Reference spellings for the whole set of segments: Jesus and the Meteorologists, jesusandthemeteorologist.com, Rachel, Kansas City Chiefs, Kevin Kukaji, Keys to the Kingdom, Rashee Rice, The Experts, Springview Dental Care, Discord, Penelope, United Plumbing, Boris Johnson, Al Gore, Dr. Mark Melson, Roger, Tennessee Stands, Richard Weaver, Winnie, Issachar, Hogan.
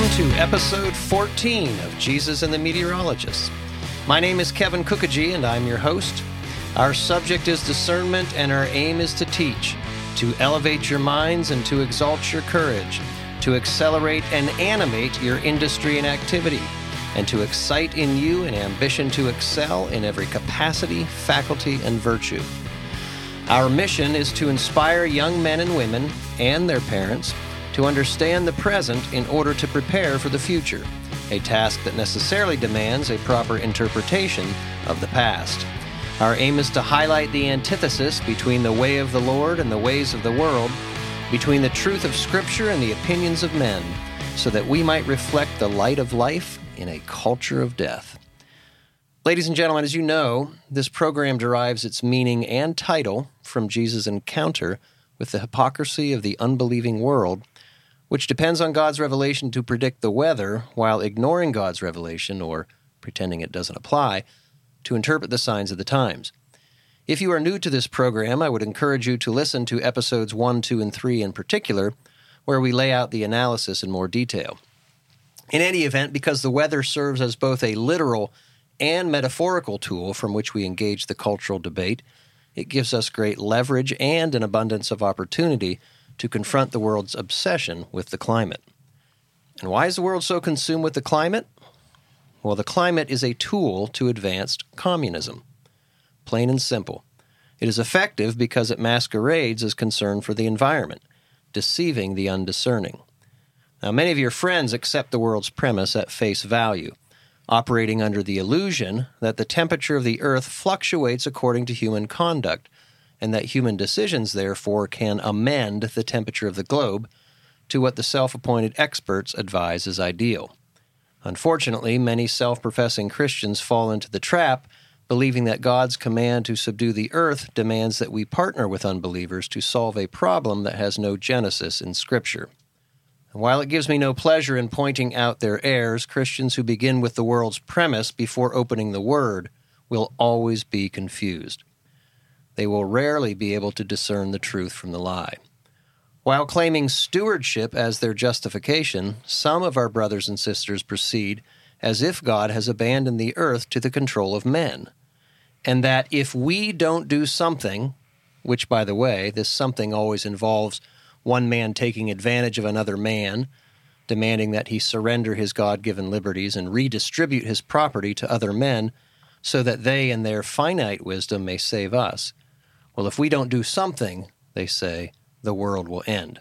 Welcome to episode 14 of Jesus and the Meteorologists. My name is Kevin Kukaji, and I'm your host. Our subject is discernment, and our aim is to teach, to elevate your minds and to exalt your courage, to accelerate and animate your industry and activity, and to excite in you an ambition to excel in every capacity, faculty, and virtue. Our mission is to inspire young men and women and their parents to understand the present in order to prepare for the future, a task that necessarily demands a proper interpretation of the past. Our aim is to highlight the antithesis between the way of the Lord and the ways of the world, between the truth of Scripture and the opinions of men, so that we might reflect the light of life in a culture of death. Ladies and gentlemen, as you know, this program derives its meaning and title from Jesus' encounter with the hypocrisy of the unbelieving world, which depends on God's revelation to predict the weather while ignoring God's revelation, or pretending it doesn't apply, to interpret the signs of the times. If you are new to this program, I would encourage you to listen to episodes 1, 2, and 3 in particular, where we lay out the analysis in more detail. In any event, because the weather serves as both a literal and metaphorical tool from which we engage the cultural debate, it gives us great leverage and an abundance of opportunity to confront the world's obsession with the climate. And why is the world so consumed with the climate? Well, the climate is a tool to advance communism. Plain and simple. It is effective because it masquerades as concern for the environment, deceiving the undiscerning. Now, many of your friends accept the world's premise at face value, operating under the illusion that the temperature of the earth fluctuates according to human conduct, and that human decisions, therefore, can amend the temperature of the globe to what the self-appointed experts advise is ideal. Unfortunately, many self-professing Christians fall into the trap, believing that God's command to subdue the earth demands that we partner with unbelievers to solve a problem that has no genesis in Scripture. And while it gives me no pleasure in pointing out their errors, Christians who begin with the world's premise before opening the Word will always be confused. They will rarely be able to discern the truth from the lie. While claiming stewardship as their justification, some of our brothers and sisters proceed as if God has abandoned the earth to the control of men, and that if we don't do something, which, by the way, this something always involves one man taking advantage of another man, demanding that he surrender his God-given liberties and redistribute his property to other men so that they in their finite wisdom may save us. Well, if we don't do something, they say, the world will end.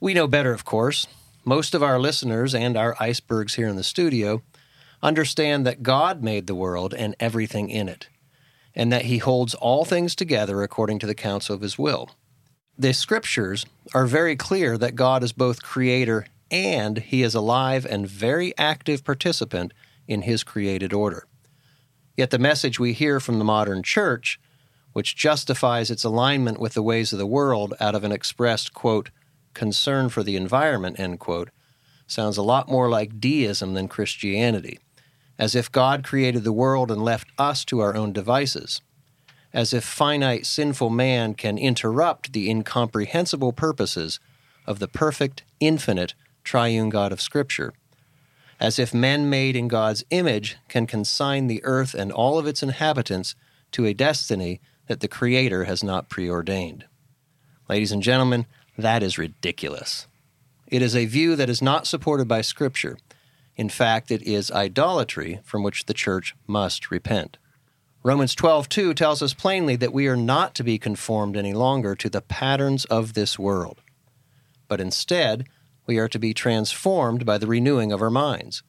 We know better, of course. Most of our listeners and our icebergs here in the studio understand that God made the world and everything in it, and that He holds all things together according to the counsel of His will. The Scriptures are very clear that God is both Creator and He is a live and very active participant in His created order. Yet the message we hear from the modern church, which justifies its alignment with the ways of the world out of an expressed, quote, concern for the environment, end quote, sounds a lot more like deism than Christianity, as if God created the world and left us to our own devices, as if finite, sinful man can interrupt the incomprehensible purposes of the perfect, infinite, triune God of Scripture, as if men made in God's image can consign the earth and all of its inhabitants to a destiny that the Creator has not preordained. Ladies and gentlemen, that is ridiculous. It is a view that is not supported by Scripture. In fact, it is idolatry from which the church must repent. Romans 12:2 tells us plainly that we are not to be conformed any longer to the patterns of this world, but instead we are to be transformed by the renewing of our minds.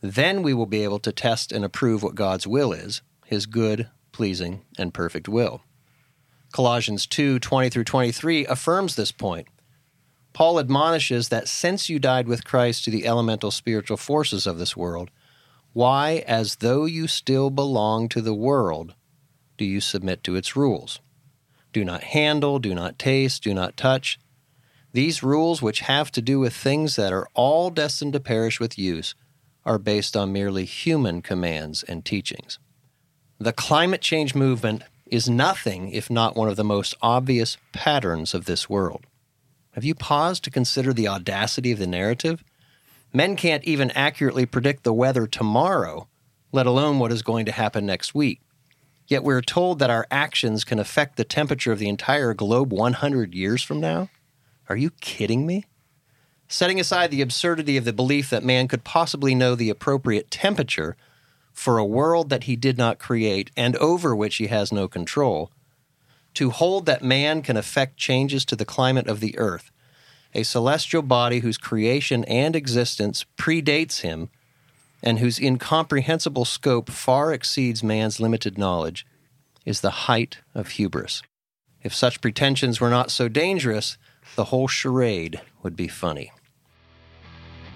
Then we will be able to test and approve what God's will is, His good, pleasing, and perfect will. Colossians 2:20-23 affirms this point. Paul admonishes that since you died with Christ to the elemental spiritual forces of this world, why, as though you still belong to the world, do you submit to its rules? Do not handle, do not taste, do not touch. These rules, which have to do with things that are all destined to perish with use, are based on merely human commands and teachings. The climate change movement is nothing if not one of the most obvious patterns of this world. Have you paused to consider the audacity of the narrative? Men can't even accurately predict the weather tomorrow, let alone what is going to happen next week. Yet we're told that our actions can affect the temperature of the entire globe 100 years from now? Are you kidding me? Setting aside the absurdity of the belief that man could possibly know the appropriate temperature for a world that he did not create and over which he has no control, to hold that man can affect changes to the climate of the earth, a celestial body whose creation and existence predates him, and whose incomprehensible scope far exceeds man's limited knowledge, is the height of hubris. If such pretensions were not so dangerous, the whole charade would be funny.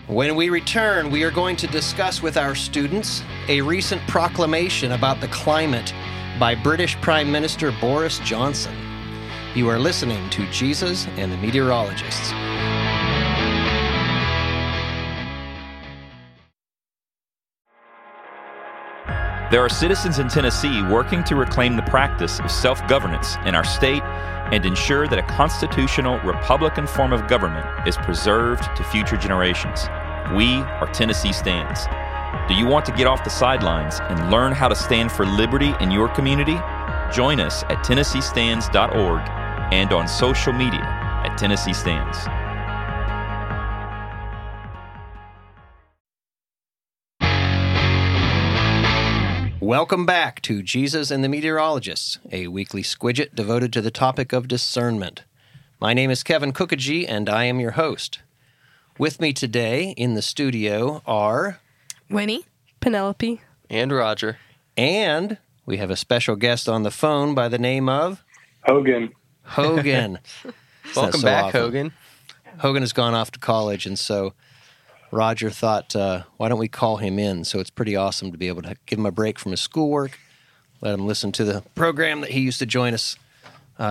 When we return, we are going to discuss with our students a recent proclamation about the climate by British Prime Minister Boris Johnson. You are listening to Jesus and the Meteorologists. There are citizens in Tennessee working to reclaim the practice of self-governance in our state and ensure that a constitutional Republican form of government is preserved to future generations. We are Tennessee Stands. Do you want to get off the sidelines and learn how to stand for liberty in your community? Join us at TennesseeStands.org and on social media at Tennessee Stands. Welcome back to Jesus and the Meteorologists, a weekly squidget devoted to the topic of discernment. My name is Kevin Kukaji, and I am your host. With me today in the studio are Winnie, Penelope, and Roger. And we have a special guest on the phone by the name of Hogan. Welcome back, often. Hogan. Hogan has gone off to college, and so Roger thought, why don't we call him in? So it's pretty awesome to be able to give him a break from his schoolwork, let him listen to the program that he used to join us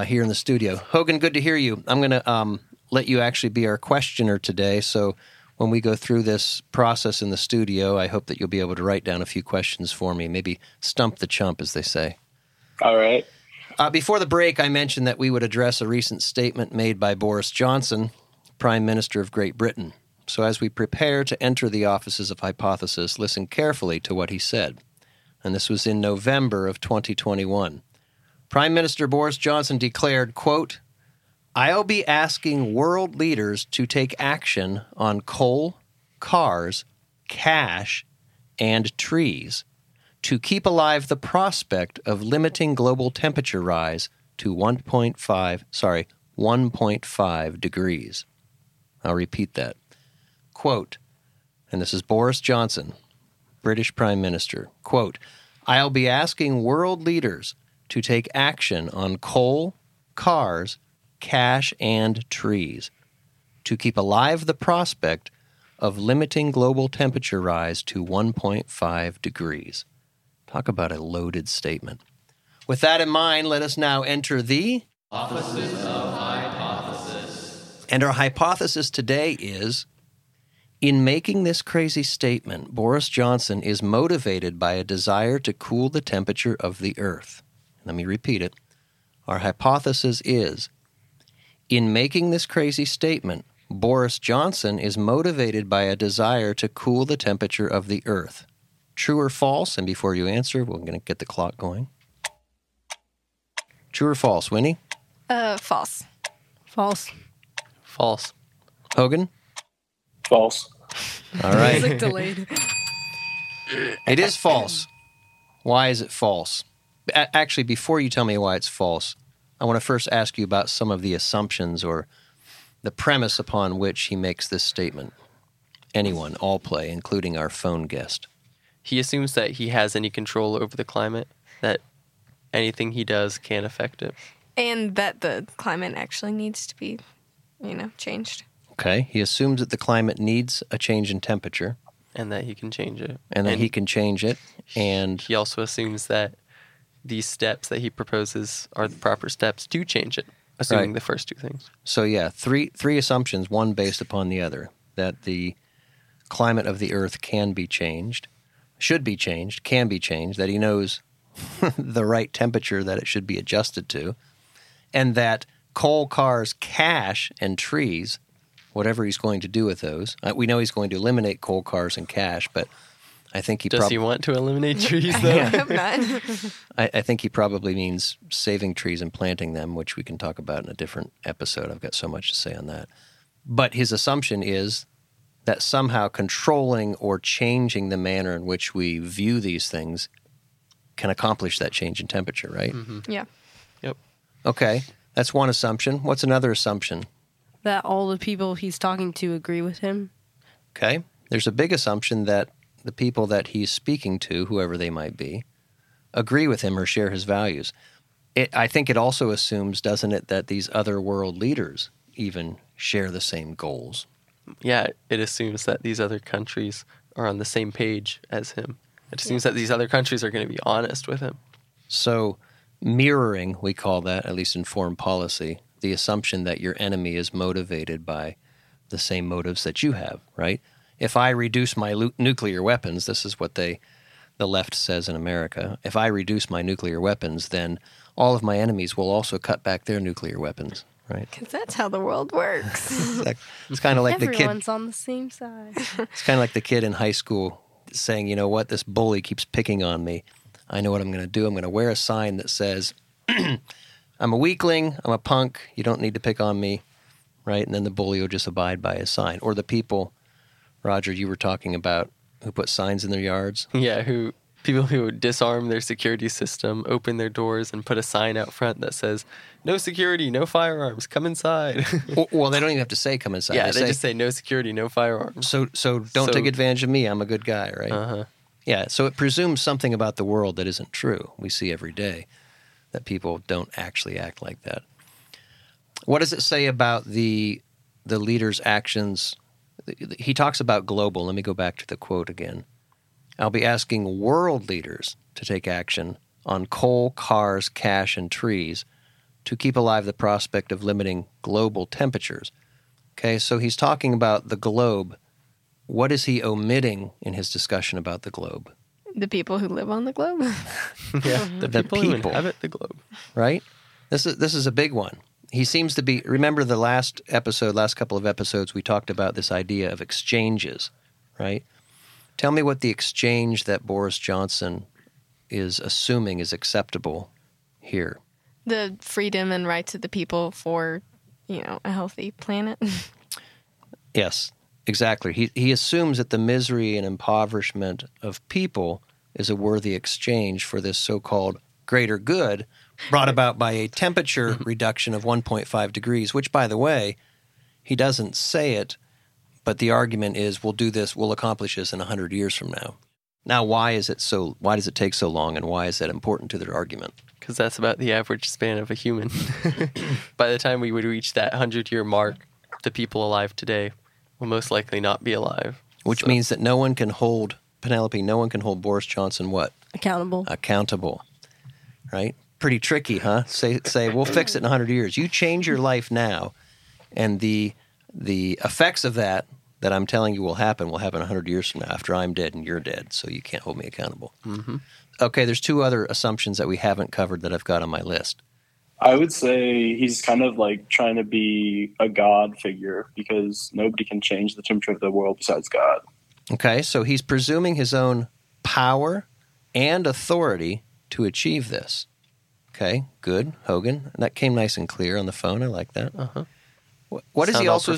here in the studio. Hogan, good to hear you. I'm going to let you actually be our questioner today. So when we go through this process in the studio, I hope that you'll be able to write down a few questions for me, maybe stump the chump, as they say. All right. Before the break, I mentioned that we would address a recent statement made by Boris Johnson, Prime Minister of Great Britain. So as we prepare to enter the offices of Hypothesis, listen carefully to what he said. And this was in November of 2021. Prime Minister Boris Johnson declared, quote, "I'll be asking world leaders to take action on coal, cars, cash, and trees to keep alive the prospect of limiting global temperature rise to 1.5 degrees." I'll repeat that. Quote, and this is Boris Johnson, British Prime Minister, quote, "I'll be asking world leaders to take action on coal, cars, cash, and trees to keep alive the prospect of limiting global temperature rise to 1.5 degrees. Talk about a loaded statement. With that in mind, let us now enter the offices of Hypothesis. And our hypothesis today is, in making this crazy statement, Boris Johnson is motivated by a desire to cool the temperature of the earth. Let me repeat it. Our hypothesis is, in making this crazy statement, Boris Johnson is motivated by a desire to cool the temperature of the earth. True or false? And before you answer, we're going to get the clock going. True or false, Winnie? False. False. False. Hogan? False. All right. It's delayed. It is false. Why is it false? Actually, before you tell me why it's false, I want to first ask you about some of the assumptions or the premise upon which he makes this statement. Anyone, all play, including our phone guest. He assumes that he has any control over the climate, that anything he does can affect it. And that the climate actually needs to be, changed. Okay. He assumes that the climate needs a change in temperature. And that he can change it. And he also assumes that these steps that he proposes are the proper steps to change it, assuming the first two things. So, yeah, three assumptions, one based upon the other, that the climate of the earth can be changed, should be changed, can be changed, that he knows the right temperature that it should be adjusted to, and that coal, cars, cash, and trees whatever he's going to do with those. We know he's going to eliminate coal, cars, and cash, but I think he Does he want to eliminate trees, though? I hope not. I think he probably means saving trees and planting them, which we can talk about in a different episode. I've got so much to say on that. But his assumption is that somehow controlling or changing the manner in which we view these things can accomplish that change in temperature, right? Mm-hmm. Yeah. Yep. Okay. That's one assumption. What's another assumption? That all the people he's talking to agree with him. Okay. There's a big assumption that the people that he's speaking to, whoever they might be, agree with him or share his values. I think it also assumes, doesn't it, that these other world leaders even share the same goals. Yeah, it assumes that these other countries are on the same page as him. It assumes that these other countries are going to be honest with him. So mirroring, we call that, at least in foreign policy, the assumption that your enemy is motivated by the same motives that you have, right? If I reduce my nuclear weapons, this is what the left says in America, if I reduce my nuclear weapons, then all of my enemies will also cut back their nuclear weapons, right? Because that's how the world works. It's kind of like everyone's on the same side. It's kind of like the kid in high school saying, you know what, this bully keeps picking on me. I know what I'm going to do. I'm going to wear a sign that says, I'm a weakling, I'm a punk, you don't need to pick on me, right? And then the bully will just abide by his sign. Or the people... Roger, you were talking about who put signs in their yards. Yeah, people who disarm their security system, open their doors, and put a sign out front that says, no security, no firearms, come inside. Well, they don't even have to say come inside. Yeah, they just say no security, no firearms. So don't take advantage of me, I'm a good guy, right? Uh-huh. Yeah, so it presumes something about the world that isn't true. We see every day that people don't actually act like that. What does it say about the leader's actions? He talks about global. Let me go back to the quote again. I'll be asking world leaders to take action on coal, cars, cash, and trees to keep alive the prospect of limiting global temperatures. Okay, so he's talking about the globe. What is he omitting in his discussion about the globe? The people who live on the globe. Yeah, the people who inhabit the globe. Right? This is a big one. He seems to be, remember the last couple of episodes, we talked about this idea of exchanges, right? Tell me what the exchange that Boris Johnson is assuming is acceptable here. The freedom and rights of the people for, a healthy planet. Yes, exactly. He assumes that the misery and impoverishment of people is a worthy exchange for this so-called greater good, brought about by a temperature reduction of 1.5 degrees, which, by the way, he doesn't say it, but the argument is we'll do this, we'll accomplish this in 100 years from now. Now, why does it take so long, and why is that important to their argument? Because that's about the average span of a human. By the time we would reach that 100-year mark, the people alive today will most likely not be alive. Which means that no one can hold, Penelope, no one can hold Boris Johnson what? Accountable. Right? Pretty tricky, huh? Say we'll fix it in 100 years. You change your life now, and the effects of that I'm telling you will happen 100 years from now after I'm dead and you're dead, so you can't hold me accountable. Mm-hmm. Okay, there's two other assumptions that we haven't covered that I've got on my list. I would say he's kind of like trying to be a God figure because nobody can change the temperature of the world besides God. Okay, so he's presuming his own power and authority to achieve this. Okay, good, Hogan. That came nice and clear on the phone. I like that. Uh-huh. What is he also?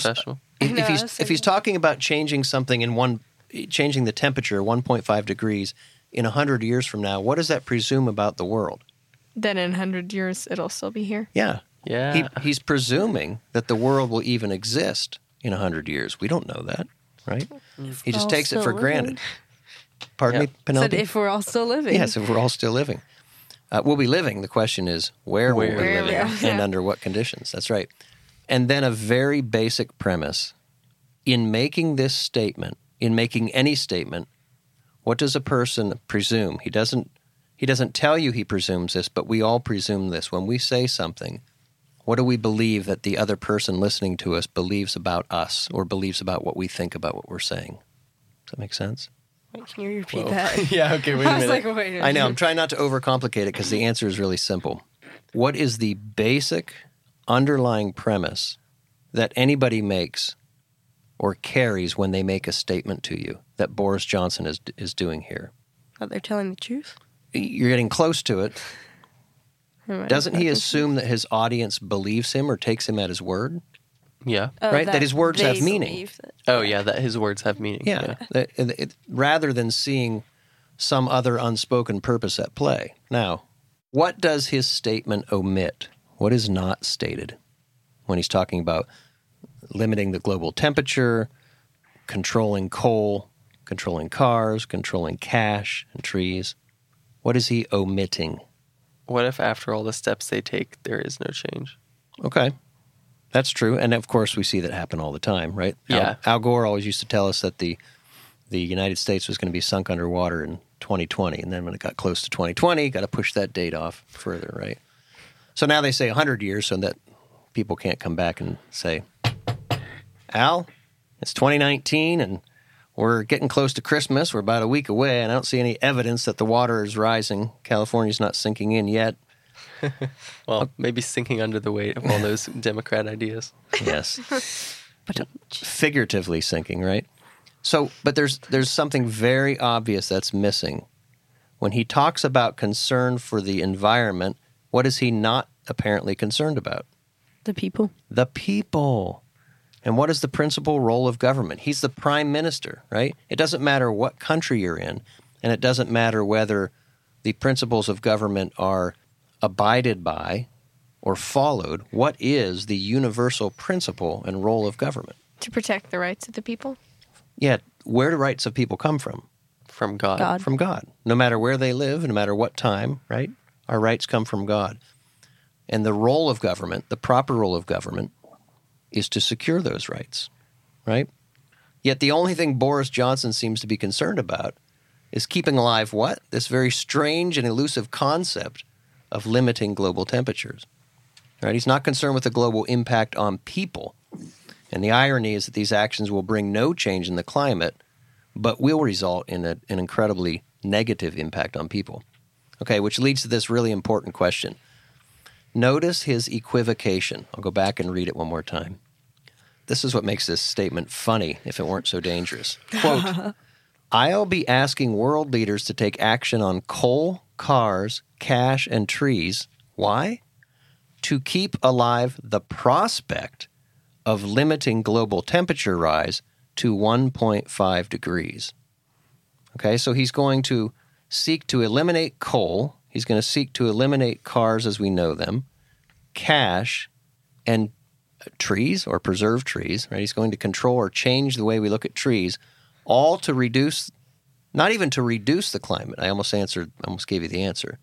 If he's talking about changing something changing the temperature 1.5 degrees in 100 years from now, what does that presume about the world? That in 100 years it'll still be here. Yeah. He's presuming that the world will even exist in 100 years. We don't know that, right? He just takes it for granted. Pardon me, Penelope. Said if we're all still living. Yes, if we're all still living. We'll be living. The question is, where will we be living and under what conditions? That's right. And then a very basic premise. In making this statement, in making any statement, what does a person presume? He doesn't tell you he presumes this, but we all presume this. When we say something, what do we believe that the other person listening to us believes about us or believes about what we think about what we're saying? Does that make sense? Wait, can you repeat that? Yeah, okay, wait a minute. I was like, wait a minute. I know, I'm trying not to overcomplicate it because the answer is really simple. What is the basic underlying premise that anybody makes or carries when they make a statement to you that Boris Johnson is doing here. That they're telling the truth? You're getting close to it. Doesn't he assume that his audience believes him or takes him at his word? Yeah. Oh, right? That his words have meaning. Oh, yeah, that his words have meaning. Yeah. Rather than seeing some other unspoken purpose at play. Now, what does his statement omit? What is not stated when he's talking about limiting the global temperature, controlling coal, controlling cars, controlling cash and trees? What is he omitting? What if after all the steps they take, there is no change? Okay. That's true. And, of course, we see that happen all the time, right? Yeah. Al Gore always used to tell us that the United States was going to be sunk underwater in 2020. And then when it got close to 2020, got to push that date off further, right? So now they say 100 years so that people can't come back and say, Al, it's 2019 and we're getting close to Christmas. We're about a week away, and I don't see any evidence that the water is rising. California's not sinking in yet. Well, maybe sinking under the weight of all those Democrat ideas. Yes. But figuratively sinking, right? So, but there's something very obvious that's missing. When he talks about concern for the environment, what is he not apparently concerned about? The people. The people. And what is the principal role of government? He's the prime minister, right? It doesn't matter what country you're in, and it doesn't matter whether the principles of government are abided by or followed. What is the universal principle and role of government? To protect the rights of the people? Yeah. Where do rights of people come from? From God. From God. No matter where they live, no matter what time, right? Our rights come from God. And the role of government, the proper role of government, is to secure those rights, right? Yet the only thing Boris Johnson seems to be concerned about is keeping alive what? This very strange and elusive concept of limiting global temperatures, right? He's not concerned with the global impact on people. And the irony is that these actions will bring no change in the climate, but will result in an incredibly negative impact on people. Okay, which leads to this really important question. Notice his equivocation. I'll go back and read it one more time. This is what makes this statement funny if it weren't so dangerous. Quote, I'll be asking world leaders to take action on coal, cars, cash, and trees. Why? To keep alive the prospect of limiting global temperature rise to 1.5 degrees. Okay, so he's going to seek to eliminate coal. He's going to seek to eliminate cars as we know them, cash, and trees or preserve trees, right? He's going to control or change the way we look at trees, all to reduce, not even to reduce the climate. I almost gave you the answer.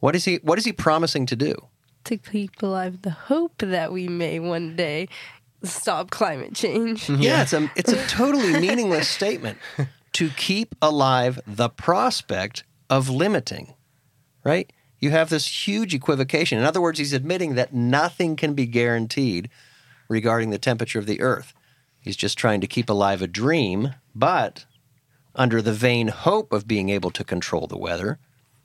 What is he promising to do? To keep alive the hope that we may one day stop climate change. Yeah, it's a totally meaningless statement. To keep alive the prospect of limiting. Right? You have this huge equivocation. In other words, he's admitting that nothing can be guaranteed regarding the temperature of the Earth. He's just trying to keep alive a dream, but under the vain hope of being able to control the weather,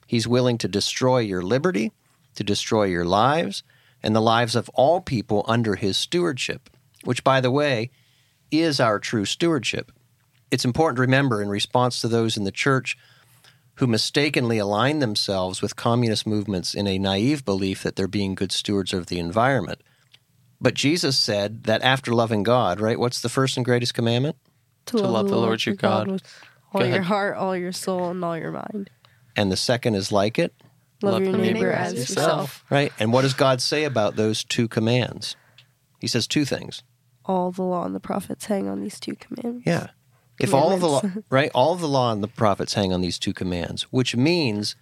he's willing to destroy your liberty, to destroy your lives, and the lives of all people under his stewardship, which, by the way, is our true stewardship. It's important to remember, in response to those in the church who mistakenly align themselves with communist movements in a naive belief that they're being good stewards of the environment. But Jesus said that after loving God, right, what's the first and greatest commandment? To love the Lord your God with all your heart, all your soul, and all your mind. And the second is like it? Love your neighbor as yourself. Right, and what does God say about those two commands? He says two things. All the law and the prophets hang on these two commandments. Yeah. If all of the law, right, all of the law and the prophets hang on these two commands, which means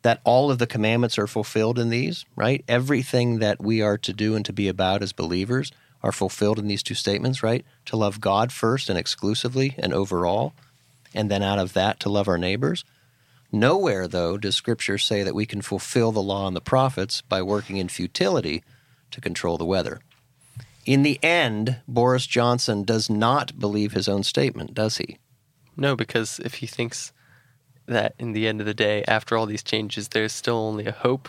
that all of the commandments are fulfilled in these, right? Everything that we are to do and to be about as believers are fulfilled in these two statements, right? To love God first and exclusively and overall, and then out of that to love our neighbors. Nowhere, though, does Scripture say that we can fulfill the law and the prophets by working in futility to control the weather. In the end, Boris Johnson does not believe his own statement, does he? No, because if he thinks that in the end of the day, after all these changes, there's still only a hope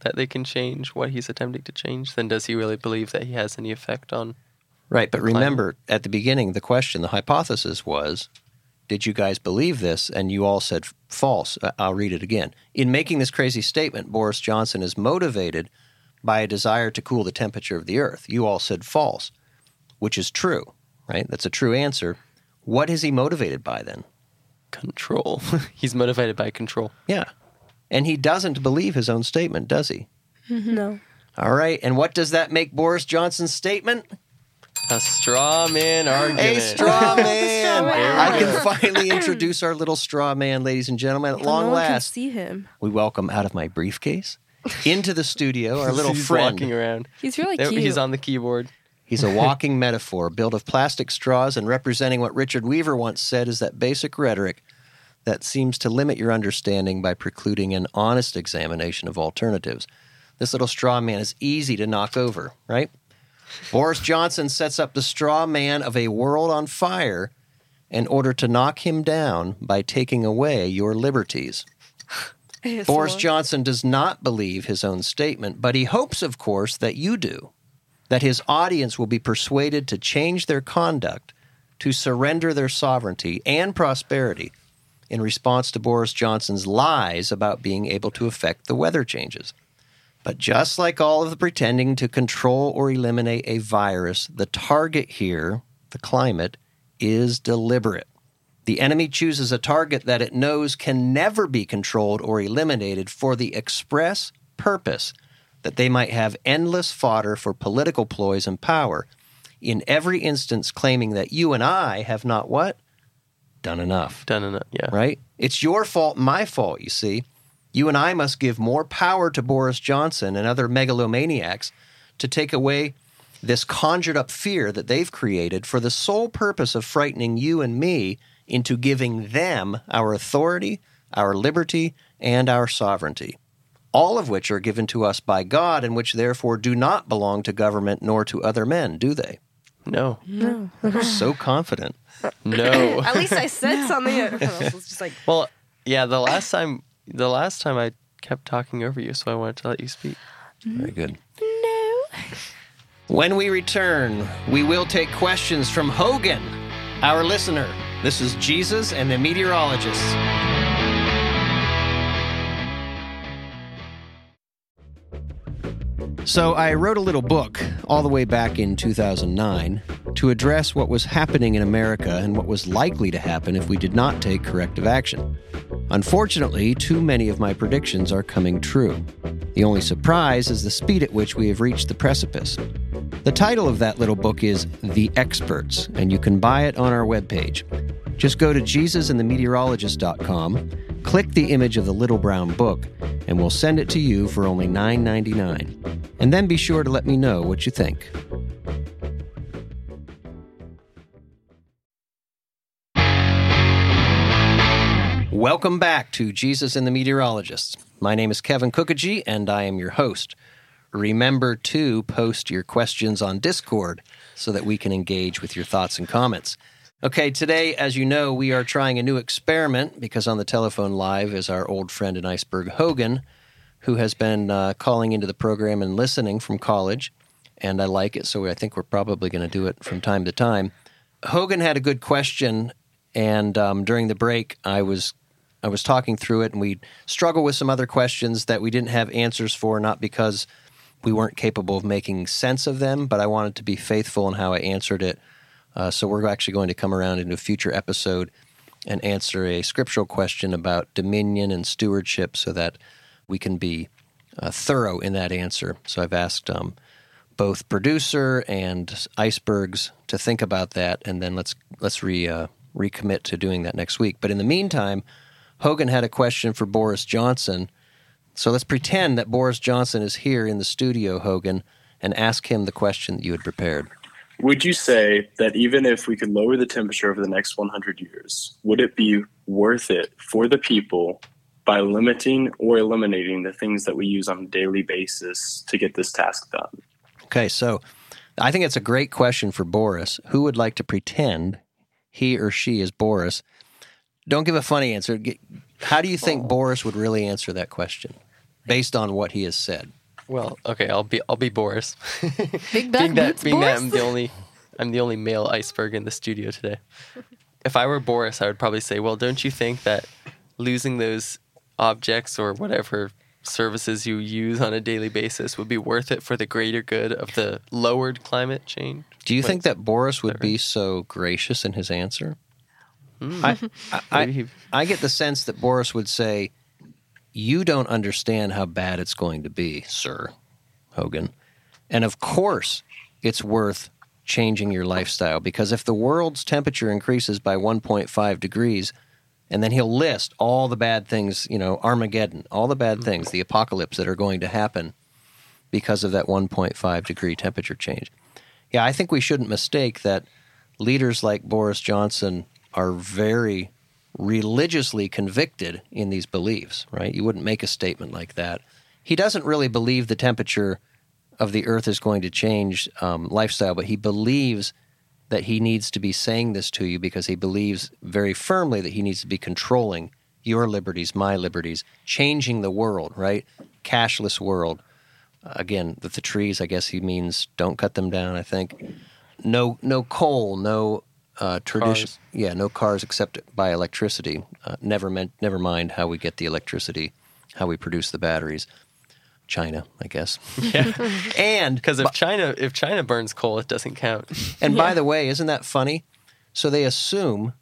that they can change what he's attempting to change, then does he really believe that he has any effect on Right, but remember, at the beginning, the question, the hypothesis was, did you guys believe this? And you all said false. I'll read it again. In making this crazy statement, Boris Johnson is motivated by a desire to cool the temperature of the Earth. You all said false, which is true, right? That's a true answer. What is he motivated by then? Control. He's motivated by control. Yeah. And he doesn't believe his own statement, does he? No. All right. And what does that make Boris Johnson's statement? A straw man argument. A straw man. I can finally introduce our little straw man, ladies and gentlemen. At long last, see him. We welcome out of my briefcase into the studio our little friend. He's walking around. He's really cute. He's on the keyboard. He's a walking metaphor built of plastic straws and representing what Richard Weaver once said is that basic rhetoric that seems to limit your understanding by precluding an honest examination of alternatives. This little straw man is easy to knock over, right? Boris Johnson sets up the straw man of a world on fire in order to knock him down by taking away your liberties. Boris Johnson does not believe his own statement, but he hopes, of course, that you do, that his audience will be persuaded to change their conduct, to surrender their sovereignty and prosperity in response to Boris Johnson's lies about being able to affect the weather changes. But just like all of the pretending to control or eliminate a virus, the target here, the climate, is deliberate. The enemy chooses a target that it knows can never be controlled or eliminated for the express purpose that they might have endless fodder for political ploys and power, in every instance claiming that you and I have not what? Done enough. Done enough, yeah. Right? It's your fault, my fault, you see. You and I must give more power to Boris Johnson and other megalomaniacs to take away this conjured-up fear that they've created for the sole purpose of frightening you and me into giving them our authority, our liberty, and our sovereignty, all of which are given to us by God and which therefore do not belong to government nor to other men, do they? No. No. I'm so confident. No. At least I said something. It's just like... Well, yeah, the last time I kept talking over you, so I wanted to let you speak. Very good. No. When we return, we will take questions from Hogan, our listener. This is Jesus and the Meteorologists. So I wrote a little book all the way back in 2009 to address what was happening in America and what was likely to happen if we did not take corrective action. Unfortunately, too many of my predictions are coming true. The only surprise is the speed at which we have reached the precipice. The title of that little book is The Experts, and you can buy it on our webpage. Just go to jesusandthemeteorologist.com, click the image of the little brown book, and we'll send it to you for only $9.99. And then be sure to let me know what you think. Welcome back to Jesus and the Meteorologists. My name is Kevin Kukaji, and I am your host. Remember to post your questions on Discord so that we can engage with your thoughts and comments. Okay, today, as you know, we are trying a new experiment because on the telephone live is our old friend and iceberg Hogan, who has been calling into the program and listening from college, and I like it, so I think we're probably going to do it from time to time. Hogan had a good question, and during the break, I was talking through it, and we struggled with some other questions that we didn't have answers for, not because we weren't capable of making sense of them, but I wanted to be faithful in how I answered it. So we're actually going to come around into a future episode and answer a scriptural question about dominion and stewardship so that we can be thorough in that answer. So I've asked both producer and icebergs to think about that, and then let's recommit to doing that next week. But in the meantime, Hogan had a question for Boris Johnson. So let's pretend that Boris Johnson is here in the studio, Hogan, and ask him the question that you had prepared. Would you say that even if we could lower the temperature over the next 100 years, would it be worth it for the people by limiting or eliminating the things that we use on a daily basis to get this task done? Okay, so I think it's a great question for Boris. Who would like to pretend he or she is Boris? Don't give a funny answer. How do you think Boris would really answer that question based on what he has said? Well, okay, I'll be Boris. Big Bad Boots Boris? Being that I'm the only I'm the only male iceberg in the studio today. If I were Boris, I would probably say, well, don't you think that losing those objects or whatever services you use on a daily basis would be worth it for the greater good of the lowered climate change? Do you think that Boris would be so gracious in his answer? Mm. I get the sense that Boris would say, you don't understand how bad it's going to be, Sir Hogan. And of course it's worth changing your lifestyle, because if the world's temperature increases by 1.5 degrees, and then he'll list all the bad things, you know, Armageddon, all the bad things, the apocalypse that are going to happen because of that 1.5 degree temperature change. Yeah, I think we shouldn't mistake that leaders like Boris Johnson are very religiously convicted in these beliefs, right? You wouldn't make a statement like that. He doesn't really believe the temperature of the earth is going to change lifestyle, but he believes that he needs to be saying this to you because he believes very firmly that he needs to be controlling your liberties, my liberties, changing the world, right? Cashless world. Again, with the trees, I guess he means don't cut them down, I think. No coal, no tradition. Cars. Yeah, no cars except by electricity. Never mind how we get the electricity, how we produce the batteries. China, I guess. Yeah. And because if China burns coal, it doesn't count. And by the way, isn't that funny? So they assume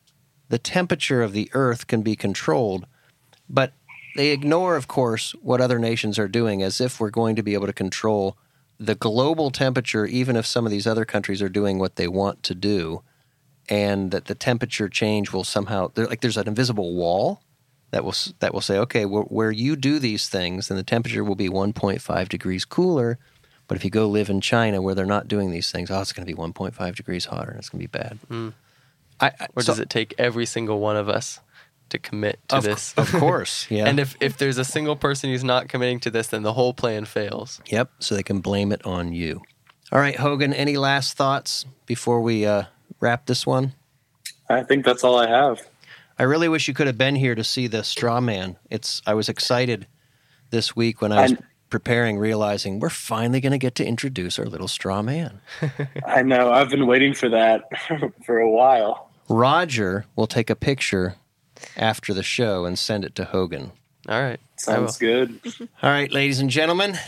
the temperature of the earth can be controlled, but they ignore, of course, what other nations are doing, as if we're going to be able to control the global temperature, even if some of these other countries are doing what they want to do, and that the temperature change will somehow, like there's an invisible wall that will say, okay, where you do these things, then the temperature will be 1.5 degrees cooler. But if you go live in China where they're not doing these things, it's going to be 1.5 degrees hotter, and it's going to be bad. Mm. Does it take every single one of us to commit to this? Of course, yeah. And if there's a single person who's not committing to this, then the whole plan fails. Yep, so they can blame it on you. All right, Hogan, any last thoughts before we wrap this one? I think that's all I have. I really wish you could have been here to see the straw man. I was excited this week when I was preparing, realizing we're finally going to get to introduce our little straw man. I know. I've been waiting for that for a while. Roger will take a picture after the show and send it to Hogan. All right. Sounds good. All right, ladies and gentlemen,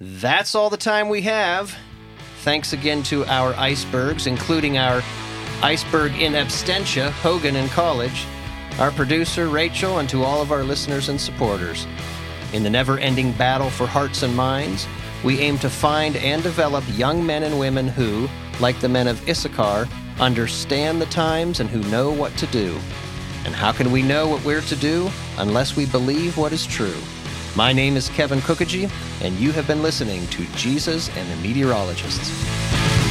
that's all the time we have. Thanks again to our icebergs, including our iceberg in absentia, Hogan in college, our producer, Rachel, and to all of our listeners and supporters. In the never-ending battle for hearts and minds, we aim to find and develop young men and women who, like the men of Issachar, understand the times and who know what to do. And how can we know what we're to do unless we believe what is true? My name is Kevin Kukaji, and you have been listening to Jesus and the Meteorologists.